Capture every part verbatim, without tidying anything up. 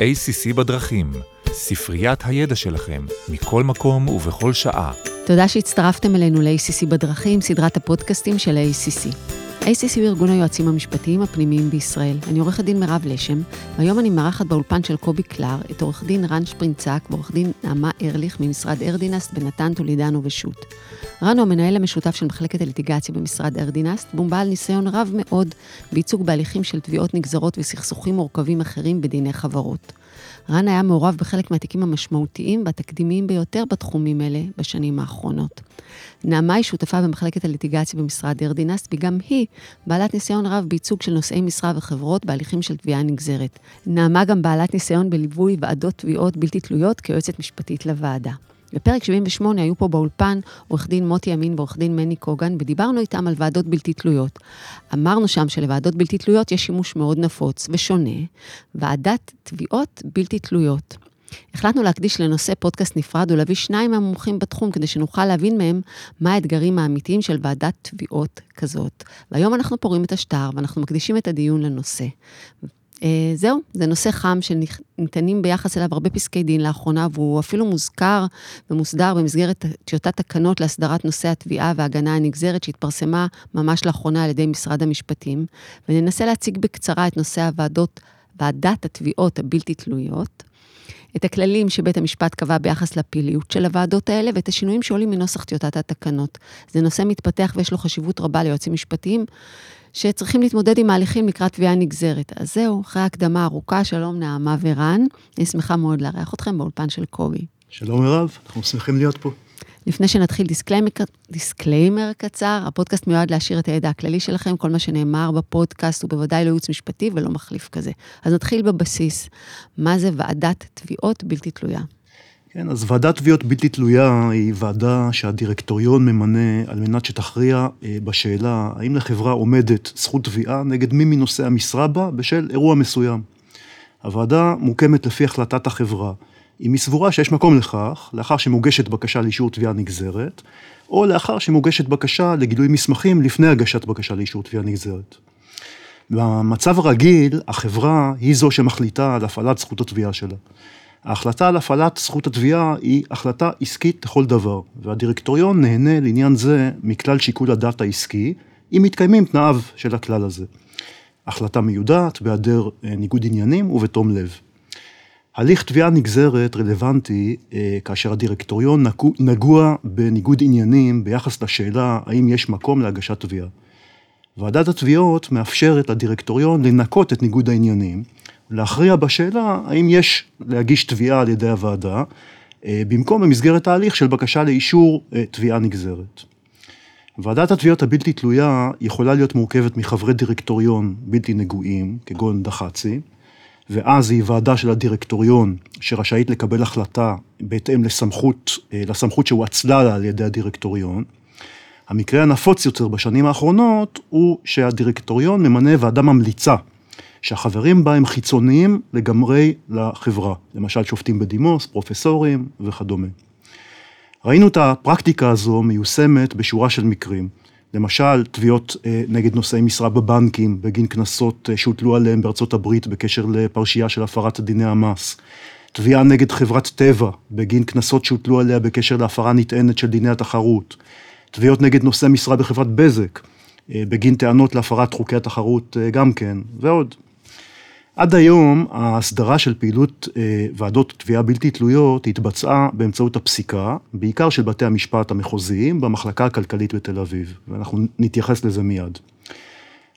איי סי סי בדרכים, ספריית הידע שלכם, מכל מקום ובכל שעה. תודה שהצטרפתם אלינו ל-איי סי סי בדרכים, סדרת הפודקאסטים של איי סי סי. איי סי סי הוא ארגון היועצים המשפטיים הפנימיים בישראל. אני עורכת דין מירב לשם, והיום אני מארחת באולפן של קובי קלאר את עורך דין רן שפרינצק ועורך דין נעמה ארליך ממשרד ארדינסט, בנתן טולידאנו ושות. רן הוא המנהל המשותף של מחלקת הליטיגציה במשרד ארדינסט, והוא בעל ניסיון רב מאוד בייצוג בהליכים של תביעות נגזרות וסכסוכים מורכבים אחרים בדיני חברות. רן היה מעורב בחלק מהתיקים המשמעותיים והתקדימיים ביותר בתחומים אלה בשנים האחרונות. נעמה היא שותפה במחלקת הליטיגציה במשרד ארדינסט, וגם היא בעלת ניסיון רב בייצוג של נושאי משרה וחברות בהליכים של תביעה נגזרת. נעמה גם בעלת ניסיון בליווי ועדות תביעות בלתי תלויות כיועצת משפטית לוועדה. בפרק שבעים ושמונה היו פה באולפן עורך דין מוטי ימין ועורך דין מני קוגן, ודיברנו איתם על ועדות בלתי תלויות. אמרנו שם שלוועדות בלתי תלויות יש שימוש מאוד נפוץ ושונה, ועדת תביעות בלתי תלויות. החלטנו להקדיש לנושא פודקאסט נפרד ולהביא שניים מהמומחים בתחום, כדי שנוכל להבין מהם מה האתגרים האמיתיים של ועדת תביעות כזאת. והיום אנחנו פורעים את השטר, ואנחנו מקדישים את הדיון לנושא. זהו, זה נושא חם שניתנים ביחס אליו הרבה פסקי דין לאחרונה, והוא אפילו מוזכר ומוסדר במסגרת טיוטת תקנות להסדרת נושא התביעה וההגנה הנגזרת שהתפרסמה ממש לאחרונה על ידי משרד המשפטים, וננסה להציג בקצרה את נושא הוועדות, ועדת התביעות הבלתי תלויות, את הכללים שבית המשפט קבע ביחס לפעיליות של הוועדות האלה, ואת השינויים שעולים מנוסח טיוטת התקנות. זה נושא מתפתח ויש לו חשיבות רבה ליועצים משפטיים, שצריכים להתמודד עם ההליכים לקראת תביעה נגזרת. אז זהו, אחרי ההקדמה הארוכה, שלום נעמה ורן, אני שמחה מאוד לארח אתכם באולפן של קובי. שלום מירב, אנחנו שמחים להיות פה. לפני שנתחיל דיסקליימר, דיסקליימר קצר, הפודקאסט מיועד להשאיר את הידע הכללי שלכם, כל מה שנאמר בפודקאסט הוא בוודאי לא ייעוץ משפטי ולא מחליף כזה. אז נתחיל בבסיס, מה זה ועדת תביעות בלתי תלויה? כן, אז ועדת תביעות בלתי תלויה היא ועדה שהדירקטוריון ממנה על מנת שתכריע בשאלה האם לחברה עומדת זכות תביעה נגד מי מנושא המשרה בה בשל אירוע מסוים. הוועדה מוקמת לפי החלטת החברה. אם היא סבורה שיש מקום לכך, לאחר שמוגשת בקשה לאישור תביעה נגזרת, או לאחר שמוגשת בקשה לגילוי מסמכים לפני הגשת בקשה לאישור תביעה נגזרת. במצב הרגיל, החברה היא זו שמחליטה על הפעלת זכות התביעה שלה. ההחלטה על הפעלת זכות התביעה היא החלטה עסקית לכל דבר, והדירקטוריון נהנה לעניין זה מכלל שיקול הדעת העסקי, אם מתקיימים תנאיו של הכלל הזה. החלטה מיודעת, בהיעדר ניגוד עניינים ובתום לב. הליך תביעה נגזרת רלוונטי כאשר הדירקטוריון נגוע בניגוד עניינים ביחס לשאלה האם יש מקום להגשת תביעה. ועדת התביעות מאפשרת לדירקטוריון לנקות את ניגוד העניינים, להכריע בשאלה האם יש להגיש תביעה על ידי הוועדה, במקום במסגרת תהליך של בקשה לאישור תביעה נגזרת. ועדת התביעות הבלתי תלויה יכולה להיות מורכבת מחברי דירקטוריון בלתי נגועים, כגון דחצי, ואז היא ועדה של הדירקטוריון שרשאית לקבל החלטה בהתאם לסמכות, לסמכות שהוא עצלה לה על ידי הדירקטוריון. המקרה הנפוץ יותר בשנים האחרונות הוא שהדירקטוריון ממנה ועדה ממליצה, שהחברים בה הם חיצוניים לגמרי לחברה, למשל שופטים בדימוס, פרופסורים וכדומה. ראינו את הפרקטיקה הזו מיושמת בשורה של מקרים, למשל, תביעות נגד נושאי משרה בבנקים, בגין כנסות שהוטלו עליהם בארצות הברית בקשר לפרשייה של הפרת דיני המס. תביעה נגד חברת טבע, בגין כנסות שהוטלו עליה בקשר להפרה נטענת של דיני התחרות. תביעות נגד נושאי משרה בחברת בזק, בגין טענות להפרת חוקי התחרות גם כן, ועוד. עד היום, ההסדרה של פעילות ועדות תביעה בלתי תלויות התבצעה באמצעות הפסיקה, בעיקר של בתי המשפט המחוזיים במחלקה הכלכלית בתל אביב, ואנחנו נתייחס לזה מיד.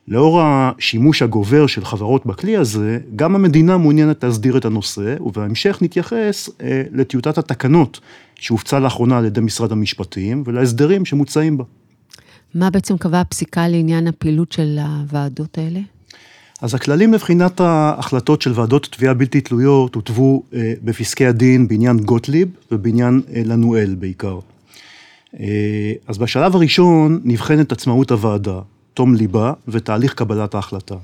לאור השימוש הגובר של חברות בכלי הזה, גם המדינה מעוניינת להסדיר את הנושא, ובהמשך נתייחס לטיוטת התקנות שהופצה לאחרונה על ידי משרד המשפטים, ולהסדרים שמוצאים בה. מה בעצם קבעה הפסיקה לעניין הפעילות של הוועדות האלה? אז הכללים לבחינת ההחלטות של ועדות תביעה בלתי תלויות הוטבו בפסקי הדין בעניין גוטליב ובעניין לנואל בעיקר. אז בשלב הראשון נבחנת עצמאות הוועדה, תום ליבה ותהליך קבלת ההחלטה.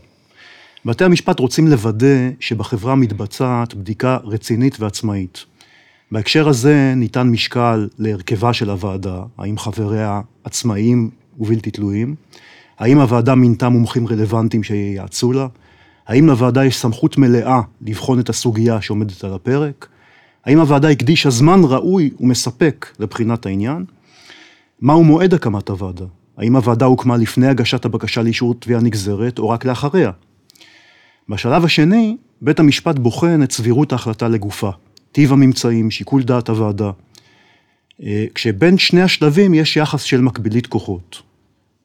בתי המשפט רוצים לוודא שבחברה מתבצעת בדיקה רצינית ועצמאית. בהקשר הזה ניתן משקל להרכבה של הוועדה, האם חבריה עצמאיים ובלתי תלויים, האם הוועדה מינתה מומחים רלוונטיים שיעצו לה, האם לוועדה יש סמכות מלאה לבחון את הסוגיה שעומדת על הפרק? האם הוועדה הקדישה זמן ראוי ומספק לבחינת העניין? מהו מועד הקמת הוועדה? האם הוועדה הוקמה לפני הגשת הבקשה לאישור תביעה נגזרת או רק לאחריה? בשלב השני, בית המשפט בוחן את סבירות ההחלטה לגופה, טיב הממצאים, שיקול דעת הוועדה. כשבין שני השלבים יש יחס של מקבילית כוחות.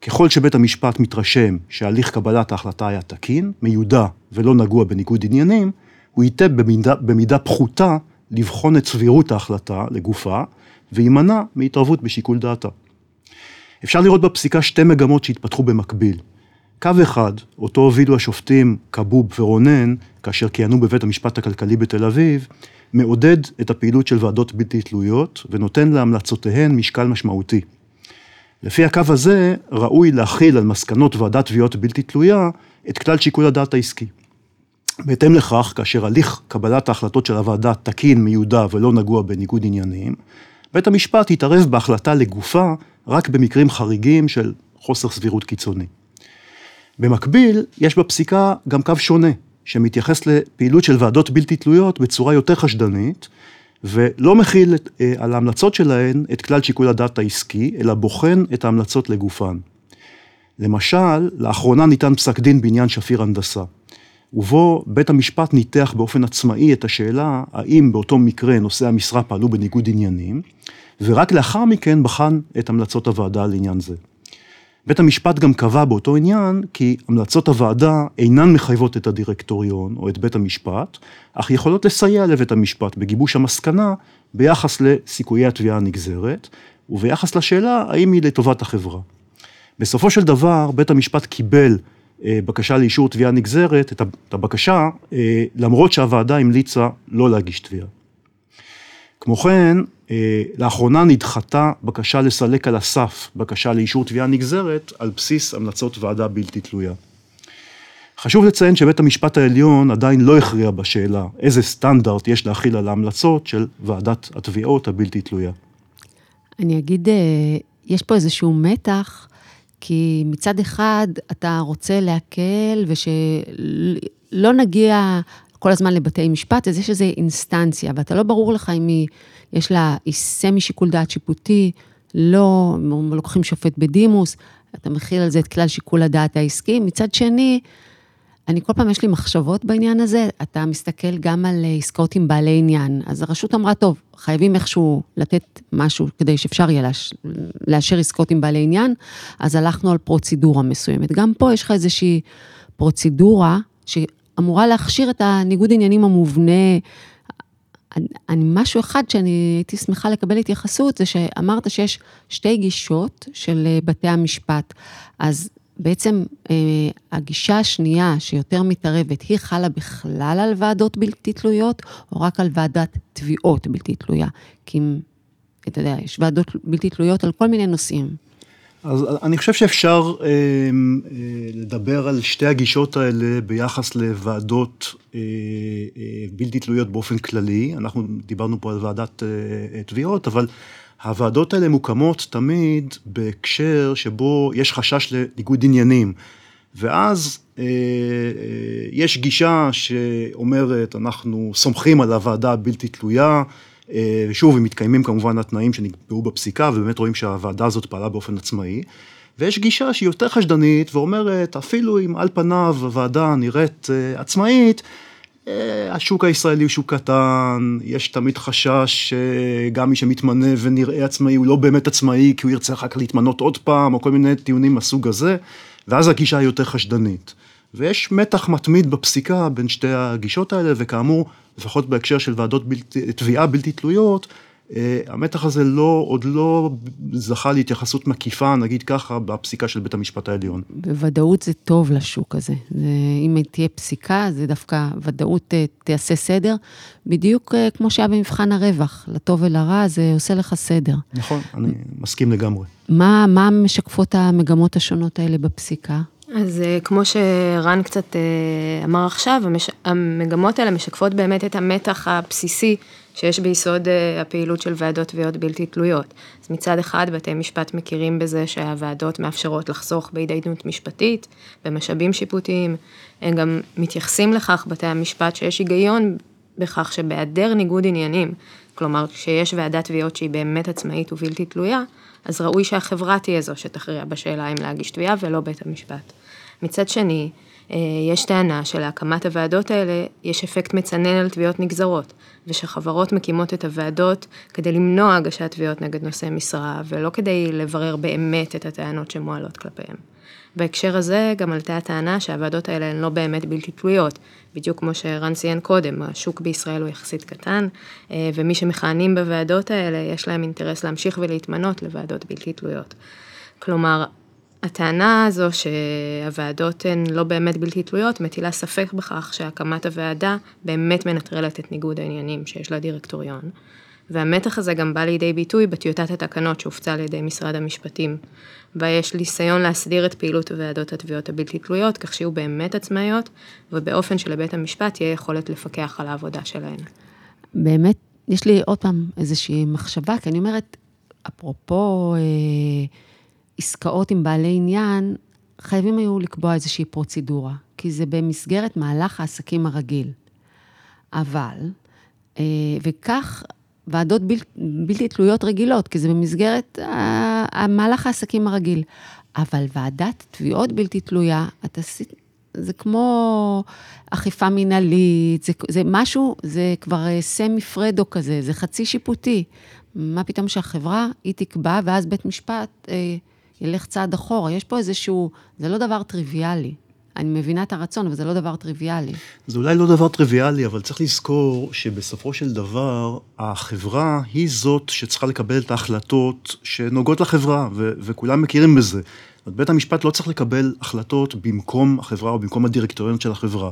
ככל שבית המשפט מתרשם שההליך קבלת ההחלטה היה תקין, מיודע ולא נגוע בניגוד עניינים, הוא ייטב במידה, במידה פחותה לבחון את סבירות ההחלטה לגופה, וימנע מהתערבות בשיקול דעתה. אפשר לראות בפסיקה שתי מגמות שהתפתחו במקביל. קו אחד, אותו הובילו השופטים קבוב ורונן, כאשר כיהנו בבית המשפט הכלכלי בתל אביב, מעודד את הפעילות של ועדות בלתי תלויות, ונותן להמלצותיהן משקל משמעותי. לפי הקו הזה, ראוי להכיל על מסקנות ועדת תביעות בלתי תלויה, את כלל שיקול הדעת העסקי. בהתאם לכך, כאשר הליך קבלת ההחלטות של הוועדה תקין, מיודע ולא נגוע בניגוד עניינים, בית המשפט יתערב בהחלטה לגופה רק במקרים חריגים של חוסר סבירות קיצוני. במקביל, יש בפסיקה גם קו שונה, שמתייחס לפעילות של ועדות בלתי תלויות בצורה יותר חשדנית, ולא מכיל על ההמלצות שלהן את כלל שיקול הדעת העסקי, אלא בוחן את ההמלצות לגופן. למשל, לאחרונה ניתן פסק דין בעניין שפיר הנדסה, ובו בית המשפט ניתח באופן עצמאי את השאלה, האם באותו מקרה נושאי המשרה פעלו בניגוד עניינים, ורק לאחר מכן בחן את המלצות הוועדה על עניין זה. בית המשפט גם קבע באותו עניין, כי המלצות הוועדה אינן מחייבות את הדירקטוריון או את בית המשפט, אך יכולות לסייע לבית המשפט בגיבוש המסקנה, ביחס לסיכויי התביעה הנגזרת, וביחס לשאלה האם היא לטובת החברה. בסופו של דבר, בית המשפט קיבל בקשה לאישור תביעה נגזרת, את הבקשה, למרות שהוועדה המליצה לא להגיש תביעה. כמו כן, לאחרונה נדחתה בקשה לסלק על הסף, בקשה לאישור תביעה נגזרת, על בסיס המלצות ועדה בלתי תלויה. חשוב לציין שבית המשפט העליון עדיין לא הכריע בשאלה, איזה סטנדרט יש להכיל על ההמלצות של ועדת התביעות הבלתי תלויה. אני אגיד, יש פה איזשהו מתח, כי מצד אחד אתה רוצה להקל, ושלא נגיע כל הזמן לבתי משפט, אז יש איזו אינסטנציה, ואתה לא ברור לך אם היא, יש לה איסה משיקול דעת שיפוטי, לא, לוקחים שופט בדימוס, אתה מכיל על זה את כלל שיקול הדעת העסקי. מצד שני, אני כל פעם יש לי מחשבות בעניין הזה, אתה מסתכל גם על עסקאות עם בעלי עניין, אז הרשות אמרה, טוב, חייבים איכשהו לתת משהו כדי שאפשר יהיה לאש, לאשר עסקאות עם בעלי עניין, אז הלכנו על פרוצדורה מסוימת. גם פה יש לך איזושהי פרוצדורה, שאמורה להכשיר את הניגוד עניינים המובנה. אני, אני משהו אחד שאני הייתי שמחה לקבל התייחסות, זה שאמרת שיש שתי גישות של בתי המשפט, אז בעצם הגישה השנייה שיותר מתערבת, היא חלה בכלל על ועדות בלתי תלויות, או רק על ועדת תביעות בלתי תלויה? כי אם, אתה יודע, יש ועדות בלתי תלויות על כל מיני נושאים. אז אני חושב שאפשר אה, אה, לדבר על שתי הגישות האלה ביחס לוועדות אה, אה, בלתי תלויות באופן כללי. אנחנו דיברנו פה על ועדת אה, תביעות, אבל הוועדות האלה מוקמות תמיד בהקשר שבו יש חשש לניגוד עניינים, ואז אה, אה, יש גישה שאומרת, אנחנו סומכים על הוועדה הבלתי תלויה, אה, שוב, הם מתקיימים כמובן התנאים שנקבעו בפסיקה, ובאמת רואים שהוועדה הזאת פעלה באופן עצמאי, ויש גישה שהיא יותר חשדנית, ואומרת, אפילו אם על פניו הוועדה נראית אה, עצמאית, השוק הישראלי הוא שוק קטן, יש תמיד חשש שגם מי שמתמנה ונראה עצמאי הוא לא באמת עצמאי, כי הוא ירצה אחר כך להתמנות עוד פעם, או כל מיני טיעונים מהסוג הזה, ואז הגישה היא יותר חשדנית. ויש מתח מתמיד בפסיקה בין שתי הגישות האלה, וכאמור, לפחות בהקשר של ועדות תביעה בלתי תלויות, המתח הזה לא, עוד לא זכה להתייחסות מקיפה, נגיד ככה, בפסיקה של בית המשפט העליון. בוודאות זה טוב לשוק הזה. זה, אם תהיה פסיקה, זה דווקא ודאות תעשה סדר. בדיוק כמו שהיה במבחן הרווח, לטוב ולרע, זה עושה לך סדר. נכון, אני מסכים לגמרי. מה, מה משקפות המגמות השונות האלה בפסיקה? אז כמו שרן קצת אמר עכשיו, המגמות האלה משקפות באמת את המתח הבסיסי שיש ביסוד הפעילות של ועדות תביעות בלתי תלויות. אז מצד אחד, בתי משפט מכירים בזה שהוועדות מאפשרות לחסוך בהתדיינות משפטית, במשאבים שיפוטיים, הם גם מתייחסים לכך בתי המשפט שיש היגיון בכך שבהיעדר ניגוד עניינים, כלומר שיש ועדת תביעות שהיא באמת עצמאית ובלתי תלויה, אז ראוי שהחברה תהיה זו שתכריע בשאלה אם להגיש תביעה ולא בית המשפט. מצד שני, יש טענה שלהקמת הוועדות האלה יש אפקט מצנן על תביעות נגזרות, ושחברות מקימות את הוועדות כדי למנוע הגשת תביעות נגד נושא משרה, ולא כדי לברר באמת את הטענות שמועלות כלפיהם. בהקשר הזה גם עלתה הטענה שהוועדות האלה הן לא באמת בלתי תלויות, בדיוק כמו שרן ציין קודם, השוק בישראל הוא יחסית קטן, ומי שמכהנים בוועדות האלה יש להם אינטרס להמשיך ולהתמנות לוועדות בלתי תלויות. כלומר, הטענה הזו שהוועדות הן לא באמת בלתי תלויות, מטילה ספק בכך שהקמת הוועדה באמת מנטרלת את ניגוד העניינים שיש לה דירקטוריון. והמתח הזה גם בא לידי ביטוי בטיוטת התקנות שהופצה לידי משרד המשפטים, בה יש ניסיון להסדיר את פעילות ועדות התביעות הבלתי תלויות, כך שיהיו באמת עצמאיות, ובאופן שלבית המשפט תהיה יכולת לפקח על העבודה שלהן. באמת, יש לי עוד פעם איזושהי מחשבה, כי אני אומרת, אפרופו אה, עסקאות עם בעלי עניין, חייבים היו לקבוע איזושהי פרוצדורה, כי זה במסגרת מהלך העסקים הרגיל. אבל, אה, וכך... ועדות בל... בלתי תלויות רגילות, כי זה במסגרת המהלך העסקים הרגיל. אבל ועדת תביעות בלתי תלויה, אתה... זה כמו אכיפה מנהלית, זה... זה משהו, זה כבר סמי פרדו כזה, זה חצי שיפוטי. מה פתאום שהחברה היא תקבע, ואז בית משפט אה, ילך צעד אחורה. יש פה איזשהו, זה לא דבר טריוויאלי. אני מבינה את הרצון, אבל זה לא דבר טריוויאלי. זה אולי לא דבר טריוויאלי, אבל צריך לזכור שבסופו של דבר, החברה היא זאת שצריכה לקבל את ההחלטות שנוגעות לחברה, ו- וכולם מכירים בזה. בית המשפט לא צריך לקבל החלטות במקום החברה או במקום הדירקטוריון של החברה.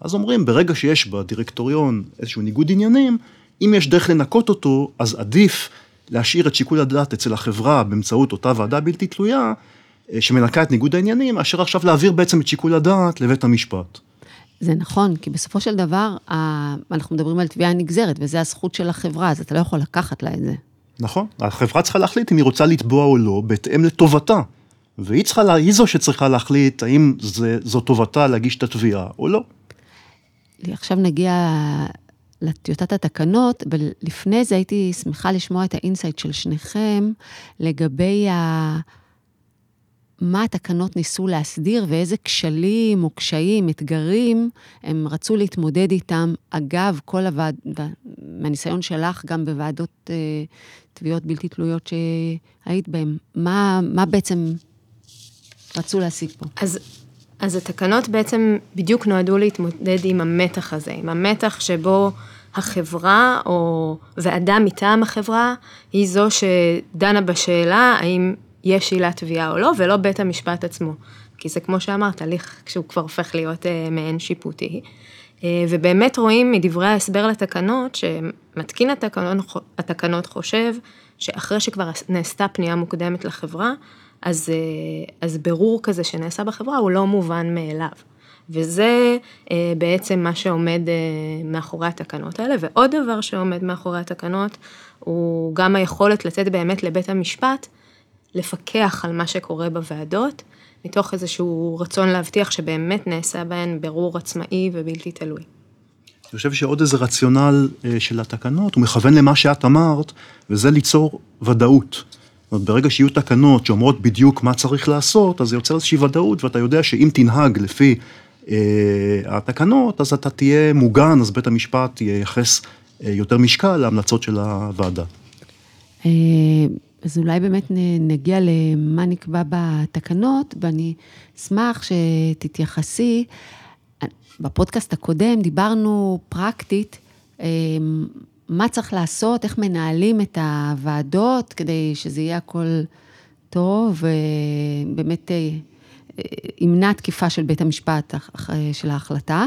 אז אומרים, ברגע שיש בדירקטוריון איזשהו ניגוד עניינים, אם יש דרך לנקות אותו, אז עדיף להשאיר את שיקול הדעת אצל החברה באמצעות אותה ועדה בלתי תלויה, שמנקה את ניגוד העניינים, אשר עכשיו להעביר בעצם את שיקול הדעת לבית המשפט. זה נכון, כי בסופו של דבר, אנחנו מדברים על תביעה נגזרת, וזה הזכות של החברה, אז אתה לא יכול לקחת לה את זה. נכון, החברה צריכה להחליט אם היא רוצה לתבוע או לא, בהתאם לטובתה, והיא צריכה לה, היא זו שצריכה להחליט, האם זה, זו טובתה להגיש את התביעה או לא. עכשיו נגיע לטיוטת התקנות, ולפני זה הייתי שמחה לשמוע את האינסייט של שניכם, לגבי ה... מה התקנות ניסו להסדיר, ואיזה כשלים או קשיים, אתגרים, הם רצו להתמודד איתם, אגב, כל הוועד, מהניסיון שלך, גם בוועדות תביעות בלתי תלויות שהיית בהם, מה, מה בעצם רצו להשיג פה? אז, אז התקנות בעצם בדיוק נועדו להתמודד עם המתח הזה, עם המתח שבו החברה או ועדה מטעם החברה, היא זו שדנה בשאלה, האם... יש עילת תביעה או לא, ולא בית המשפט עצמו. כי זה כמו שאמרת, הליך כשהוא כבר הופך להיות אה, מעין שיפוטי. אה, ובאמת רואים מדברי ההסבר לתקנות, שמתקין התקנות, התקנות חושב, שאחרי שכבר נעשתה פנייה מוקדמת לחברה, אז, אה, אז ברור כזה שנעשה בחברה, הוא לא מובן מאליו. וזה אה, בעצם מה שעומד אה, מאחורי התקנות האלה, ועוד דבר שעומד מאחורי התקנות, הוא גם היכולת לתת באמת לבית המשפט, לפקח על מה שקורה בוועדות, מתוך איזשהו רצון להבטיח שבאמת נעשה בהן ברור עצמאי ובלתי תלוי. אני חושב שעוד איזה רציונל של התקנות, הוא מכוון למה שאת אמרת, וזה ליצור ודאות. זאת אומרת, ברגע שיהיו תקנות שאומרות בדיוק מה צריך לעשות, אז זה יוצר איזושהי ודאות, ואתה יודע שאם תנהג לפי אה, התקנות, אז אתה תהיה מוגן, אז בית המשפט ייחס אה, יותר משקל להמלצות של הוועדה. אה... אז אולי באמת נגיע למה נקבע בתקנות, ואני אשמח שתתייחסי. בפודקאסט הקודם דיברנו פרקטית, מה צריך לעשות, איך מנהלים את הוועדות, כדי שזה יהיה הכל טוב, ובאמת ימנע תקיפה של בית המשפט של ההחלטה,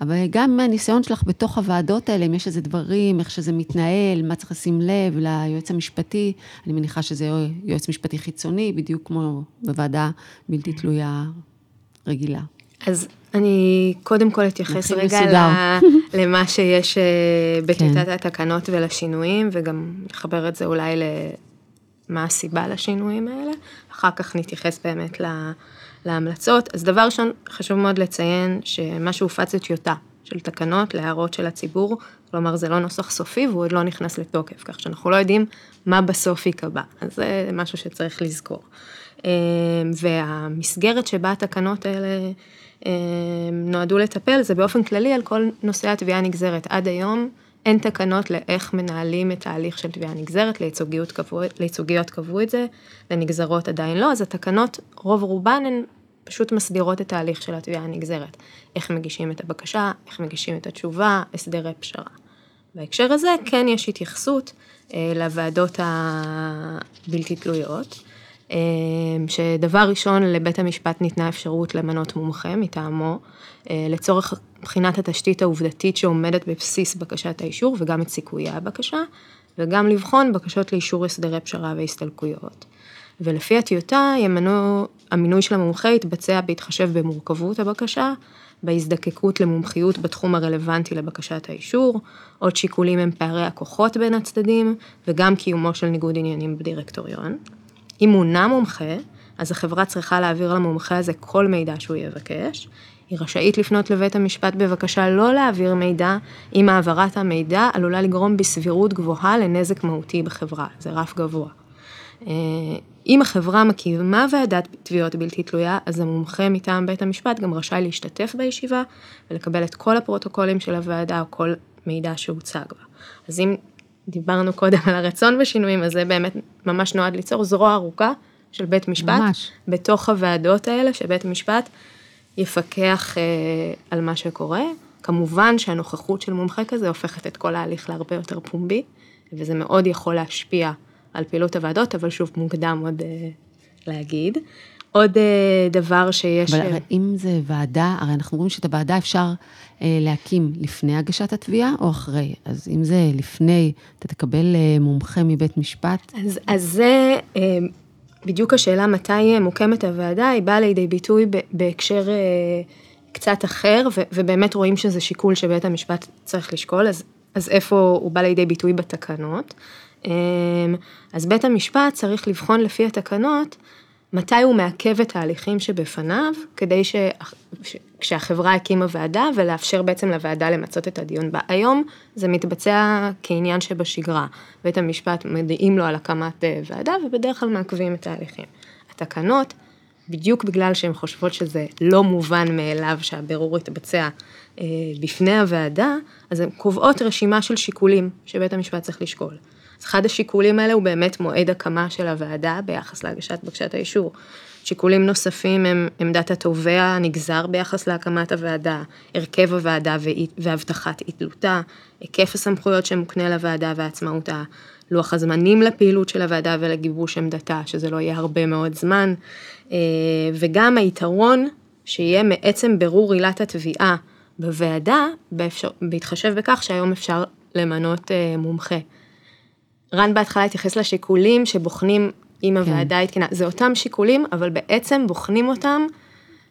אבל גם מהניסיון שלך בתוך הוועדות האלה, אם יש איזה דברים, איך שזה מתנהל, מה צריך לשים לב ליועץ המשפטי, אני מניחה שזה יועץ משפטי חיצוני, בדיוק כמו בוועדה בלתי תלויה רגילה. אז אני קודם כל אתייחס רגע למה שיש בטיוטת התקנות ולשינויים, וגם נחבר את זה אולי למה הסיבה לשינויים האלה, אחר כך נתייחס באמת להמלצות. אז דבר ראשון, חשוב מאוד לציין שמה שהופץ זה טיוטה של תקנות להערות של הציבור, כלומר זה לא נוסח סופי והוא עוד לא נכנס לתוקף, כך שאנחנו לא יודעים מה בסוף יקבע, אז זה משהו שצריך לזכור. והמסגרת שבה התקנות האלה נועדו לטפל, זה באופן כללי על כל נושא התביעה הנגזרת. עד היום אין תקנות לאיך מנהלים את ההליך של תביעה הנגזרת, לייצוגיות קבעו, לייצוגיות קבעו את זה, לנגזרות עדיין לא, אז התקנות רוב רובן הן פשוט מסדירות את ההליך של התביעה הנגזרת. איך מגישים את הבקשה, איך מגישים את התשובה, הסדרי פשרה. בהקשר הזה כן יש התייחסות לוועדות הבלתי תלויות, שדבר ראשון לבית המשפט ניתנה אפשרות למנות מומחה מטעמו, לצורך בחינת התשתית העובדתית שעומדת בבסיס בקשת האישור, וגם את סיכויי הבקשה, וגם לבחון בקשות לאישור הסדרי פשרה והסתלקויות. ולפי הטיוטה, ימנו, המינוי של המומחה יתבצע בהתחשב במורכבות הבקשה, בהזדקקות למומחיות בתחום הרלוונטי לבקשת האישור, עוד שיקולים הם פערי הכוחות בין הצדדים, וגם קיומו של ניגוד עניינים בדירקטוריון. אם מונה מומחה, אז החברה צריכה להעביר למומחה הזה כל מידע שהוא יבקש. היא רשאית לפנות לבית המשפט בבקשה לא להעביר מידע, אם העברת המידע עלולה לגרום בסבירות גבוהה לנזק מהותי בחברה. זה רף גבוה. אם החברה מקימה ועדת תביעות בלתי תלויה, אז המומחה מטעם בית המשפט גם רשאי להשתתף בישיבה, ולקבל את כל הפרוטוקולים של הוועדה, או כל מידע שהוצג בה. אז אם דיברנו קודם על הרצון בשינויים, אז זה באמת ממש נועד ליצור זרוע ארוכה של בית משפט, ממש. בתוך הוועדות האלה, שבית משפט יפקח אה, על מה שקורה. כמובן שהנוכחות של מומחה כזה הופכת את כל ההליך להרבה יותר פומבי, וזה מאוד יכול להשפיע על פעילות הוועדות, אבל שוב מוקדם עוד אה, להגיד. עוד אה, דבר שיש... אבל ש... אם זה ועדה, הרי אנחנו רואים שאת הוועדה אפשר אה, להקים לפני הגשת התביעה או אחרי, אז אם זה לפני, אתה תקבל אה, מומחה מבית משפט? אז, אז זה... אה, בדיוק השאלה מתי מוקמת הוועדה, היא באה לידי ביטוי בהקשר קצת אחר, ובאמת רואים שזה שיקול שבית המשפט צריך לשקול, אז, אז איפה הוא בא לידי ביטוי בתקנות. אז בית המשפט צריך לבחון לפי התקנות, מתי הוא מעכב את ההליכים שבפניו, כדי ש... כשהחברה הקימה ועדה, ולאפשר בעצם לוועדה למצות את הדיון בה. היום זה מתבצע כעניין שבשגרה. בית המשפט מודיעים לו על הקמת ועדה, ובדרך כלל מעכבים את ההליכים. התקנות, בדיוק בגלל שהן חושבות שזה לא מובן מאליו, שהבירור יתבצע אה, בפני הוועדה, אז הן קובעות רשימה של שיקולים שבית המשפט צריך לשקול. אז אחד השיקולים האלה הוא באמת מועד הקמה של הוועדה ביחס להגשת בקשת האישור. שיקולים נוספים הם עמדת התובע נגזר ביחס להקמת הוועדה, הרכב הוועדה והבטחת התלותה, היקף הסמכויות שמוקנה לוועדה והעצמאותה, לוח הזמנים לפעילות של הוועדה ולגיבוש עמדתה, שזה לא יהיה הרבה מאוד זמן, וגם היתרון שיהיה מעצם ברור עילת התביעה בוועדה, בהתחשב בכך שהיום אפשר למנות מומחה. רן בהתחלה התייחס לשיקולים שבוחנים אם הוועדה התקינה. זה אותם שיקולים, אבל בעצם בוחנים אותם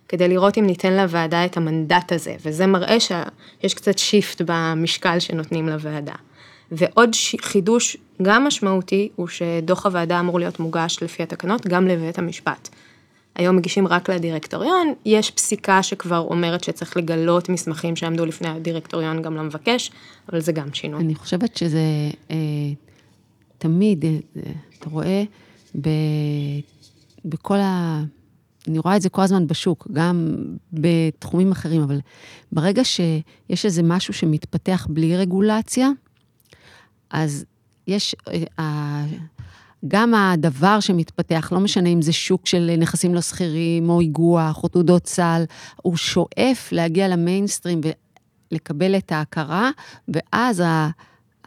כדי לראות אם ניתן לוועדה את המנדט הזה, וזה מראה שיש קצת שיפט במשקל שנותנים לוועדה. ועוד חידוש גם משמעותי הוא שדוח הוועדה אמור להיות מוגש לפי התקנות גם לבית המשפט. היום מגישים רק לדירקטוריון, יש פסיקה שכבר אומרת שצריך לגלות מסמכים שעמדו לפני הדירקטוריון גם למבקש, אבל זה גם שינוי. אני חושבת שזה... תמיד, אתה רואה, ב, בכל ה... אני רואה את זה כל הזמן בשוק, גם בתחומים אחרים, אבל ברגע שיש איזה משהו שמתפתח בלי רגולציה, אז יש... גם הדבר שמתפתח, לא משנה אם זה שוק של נכסים לא סחירים, או איגוח, או תעודות סל, הוא שואף להגיע למיינסטרים ולקבל את ההכרה, ואז ה...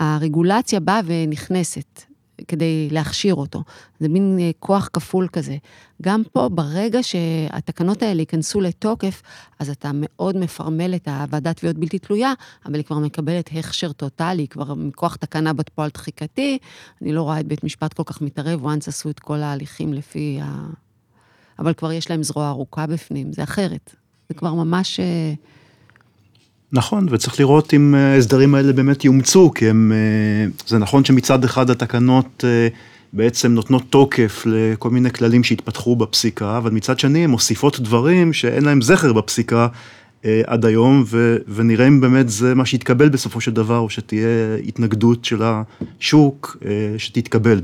הרגולציה באה ונכנסת כדי להכשיר אותו. זה מין כוח כפול כזה. גם פה, ברגע שהתקנות האלה ייכנסו לתוקף, אז אתה מאוד מפרמל את הוועדת תביעות בלתי תלויה, אבל היא כבר מקבלת הכשר טוטלי, כבר מכוח תקנה בת פועל דחיקתי. אני לא רואה את בית משפט כל כך מתערב, וואנס עשו את כל ההליכים לפי ה... אבל כבר יש להם זרוע ארוכה בפנים, זה אחרת. זה כבר ממש... נכון, וצריך לראות אם הסדרים האלה באמת יומצו, כי הם, זה נכון שמצד אחד התקנות בעצם נותנות תוקף לכל מיני כללים שהתפתחו בפסיקה, אבל מצד שני הם מוסיפות דברים שאין להם זכר בפסיקה עד היום, ו, ונראה אם באמת זה מה שיתקבל בסופו של דבר, או שתהיה התנגדות של השוק שתתקבל.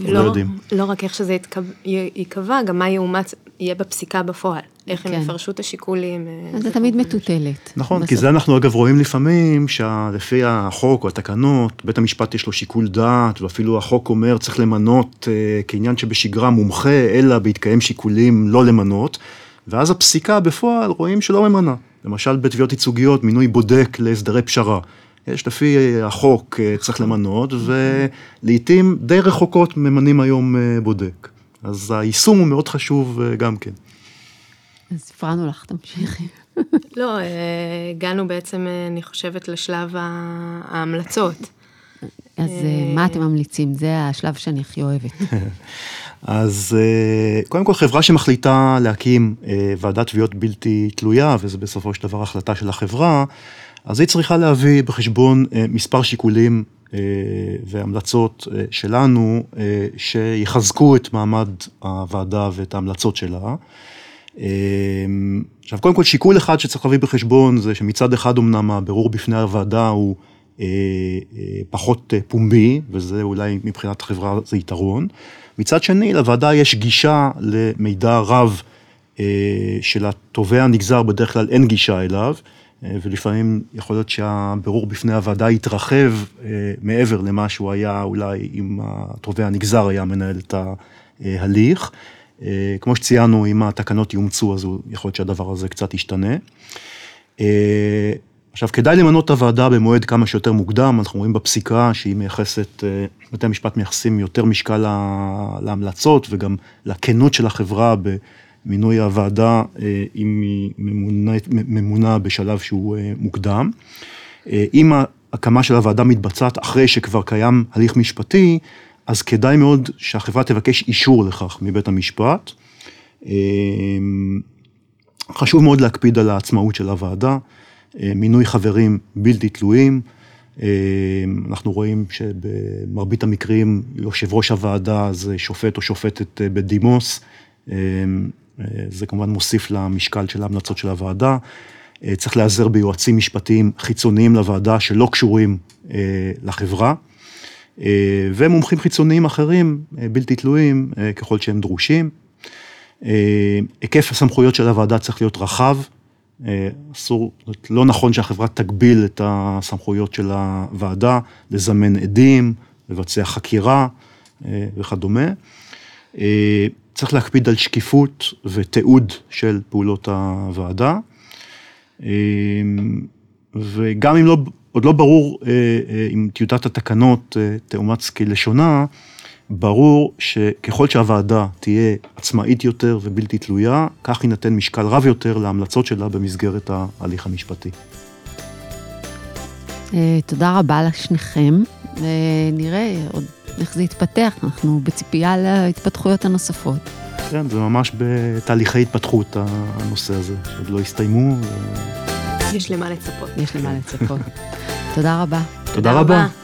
לא, לא רק איך שזה ייקבע, גם מה יאומץ יהיה בפסיקה בפועל, איך הם יפרשו את השיקולים. זה תמיד מטוטלת. נכון, כי זה אנחנו אגב רואים לפעמים, שלפי החוק או התקנות, בית המשפט יש לו שיקול דעת, ואפילו החוק אומר צריך למנות כעניין שבשגרה מומחה, אלא בהתקיים שיקולים לא למנות, ואז הפסיקה בפועל רואים שלא ממנה. למשל בתביעות ייצוגיות, מינוי בודק להסדרי פשרה. יש לפי החוק צריך למנות, ולעיתים די רחוקות ממנים היום בודק. אז היישום הוא מאוד חשוב גם כן. אז ספרנו לך, תמשיכי. לא, הגענו בעצם, אני חושבת, לשלב ההמלצות. אז מה אתם ממליצים? זה השלב שאני הכי אוהבת. אז קודם כל, חברה שמחליטה להקים ועדת תביעות בלתי תלויה, וזה בסופו של דבר החלטה של החברה, אז היא צריכה להביא בחשבון מספר שיקולים והמלצות שלנו, שיחזקו את מעמד הוועדה ואת ההמלצות שלה. עכשיו, קודם כל, שיקול אחד שצריך להביא בחשבון, זה שמצד אחד אומנם הבירור בפני הוועדה הוא פחות פומבי, וזה אולי מבחינת החברה זה יתרון. מצד שני, לוועדה יש גישה למידע רב של התובע הנגזר, בדרך כלל אין גישה אליו, ולפעמים יכול להיות שהבירור בפני הוועדה יתרחב מעבר למה שהוא היה, אולי אם התובע הנגזר היה מנהל את ההליך. כמו שציינו, אם התקנות יומצו, אז יכול להיות שהדבר הזה קצת ישתנה. עכשיו, כדאי למנות את הוועדה במועד כמה שיותר מוקדם, אנחנו רואים בפסיקה שהיא מייחסת, בתי המשפט מייחסים יותר משקל להמלצות, וגם לכנות של החברה במינוי הוועדה, אם היא ממונה, ממונה בשלב שהוא מוקדם. אם ההקמה של הוועדה מתבצעת אחרי שכבר קיים הליך משפטי, אז כדאי מאוד שהחברה תבקש אישור לכך מבית המשפט. חשוב מאוד להקפיד על העצמאות של הוועדה, מינוי חברים בלתי תלויים, אנחנו רואים שבמרבית המקרים יושב ראש הוועדה זה שופט או שופטת בדימוס, זה כמובן מוסיף למשקל של ההמלצות של הוועדה, צריך לעזר ביועצים משפטיים חיצוניים לוועדה שלא קשורים לחברה, ומומחים חיצוניים אחרים בלתי תלויים ככל שהם דרושים, היקף הסמכויות של הוועדה צריך להיות רחב, אסור, לא נכון שהחברה תגביל את הסמכויות של הוועדה, לזמן עדים, לבצע חקירה וכדומה. צריך להקפיד על שקיפות ותיעוד של פעולות הוועדה. וגם אם לא, עוד לא ברור אם טיוטת התקנות תאומץ כלשונה, ברור שככל שהוועדה תהיה עצמאית יותר ובלתי תלויה, כך היא נתן משקל רב יותר להמלצות שלה במסגרת ההליך המשפטי. תודה רבה לשניכם. נראה, עוד איך זה יתפתח, אנחנו בציפייה להתפתחויות הנוספות. כן, זה ממש בתהליכי התפתחות הנושא הזה, שעוד לא הסתיימו. יש למה לצפות. יש למה לצפות. תודה רבה. תודה רבה.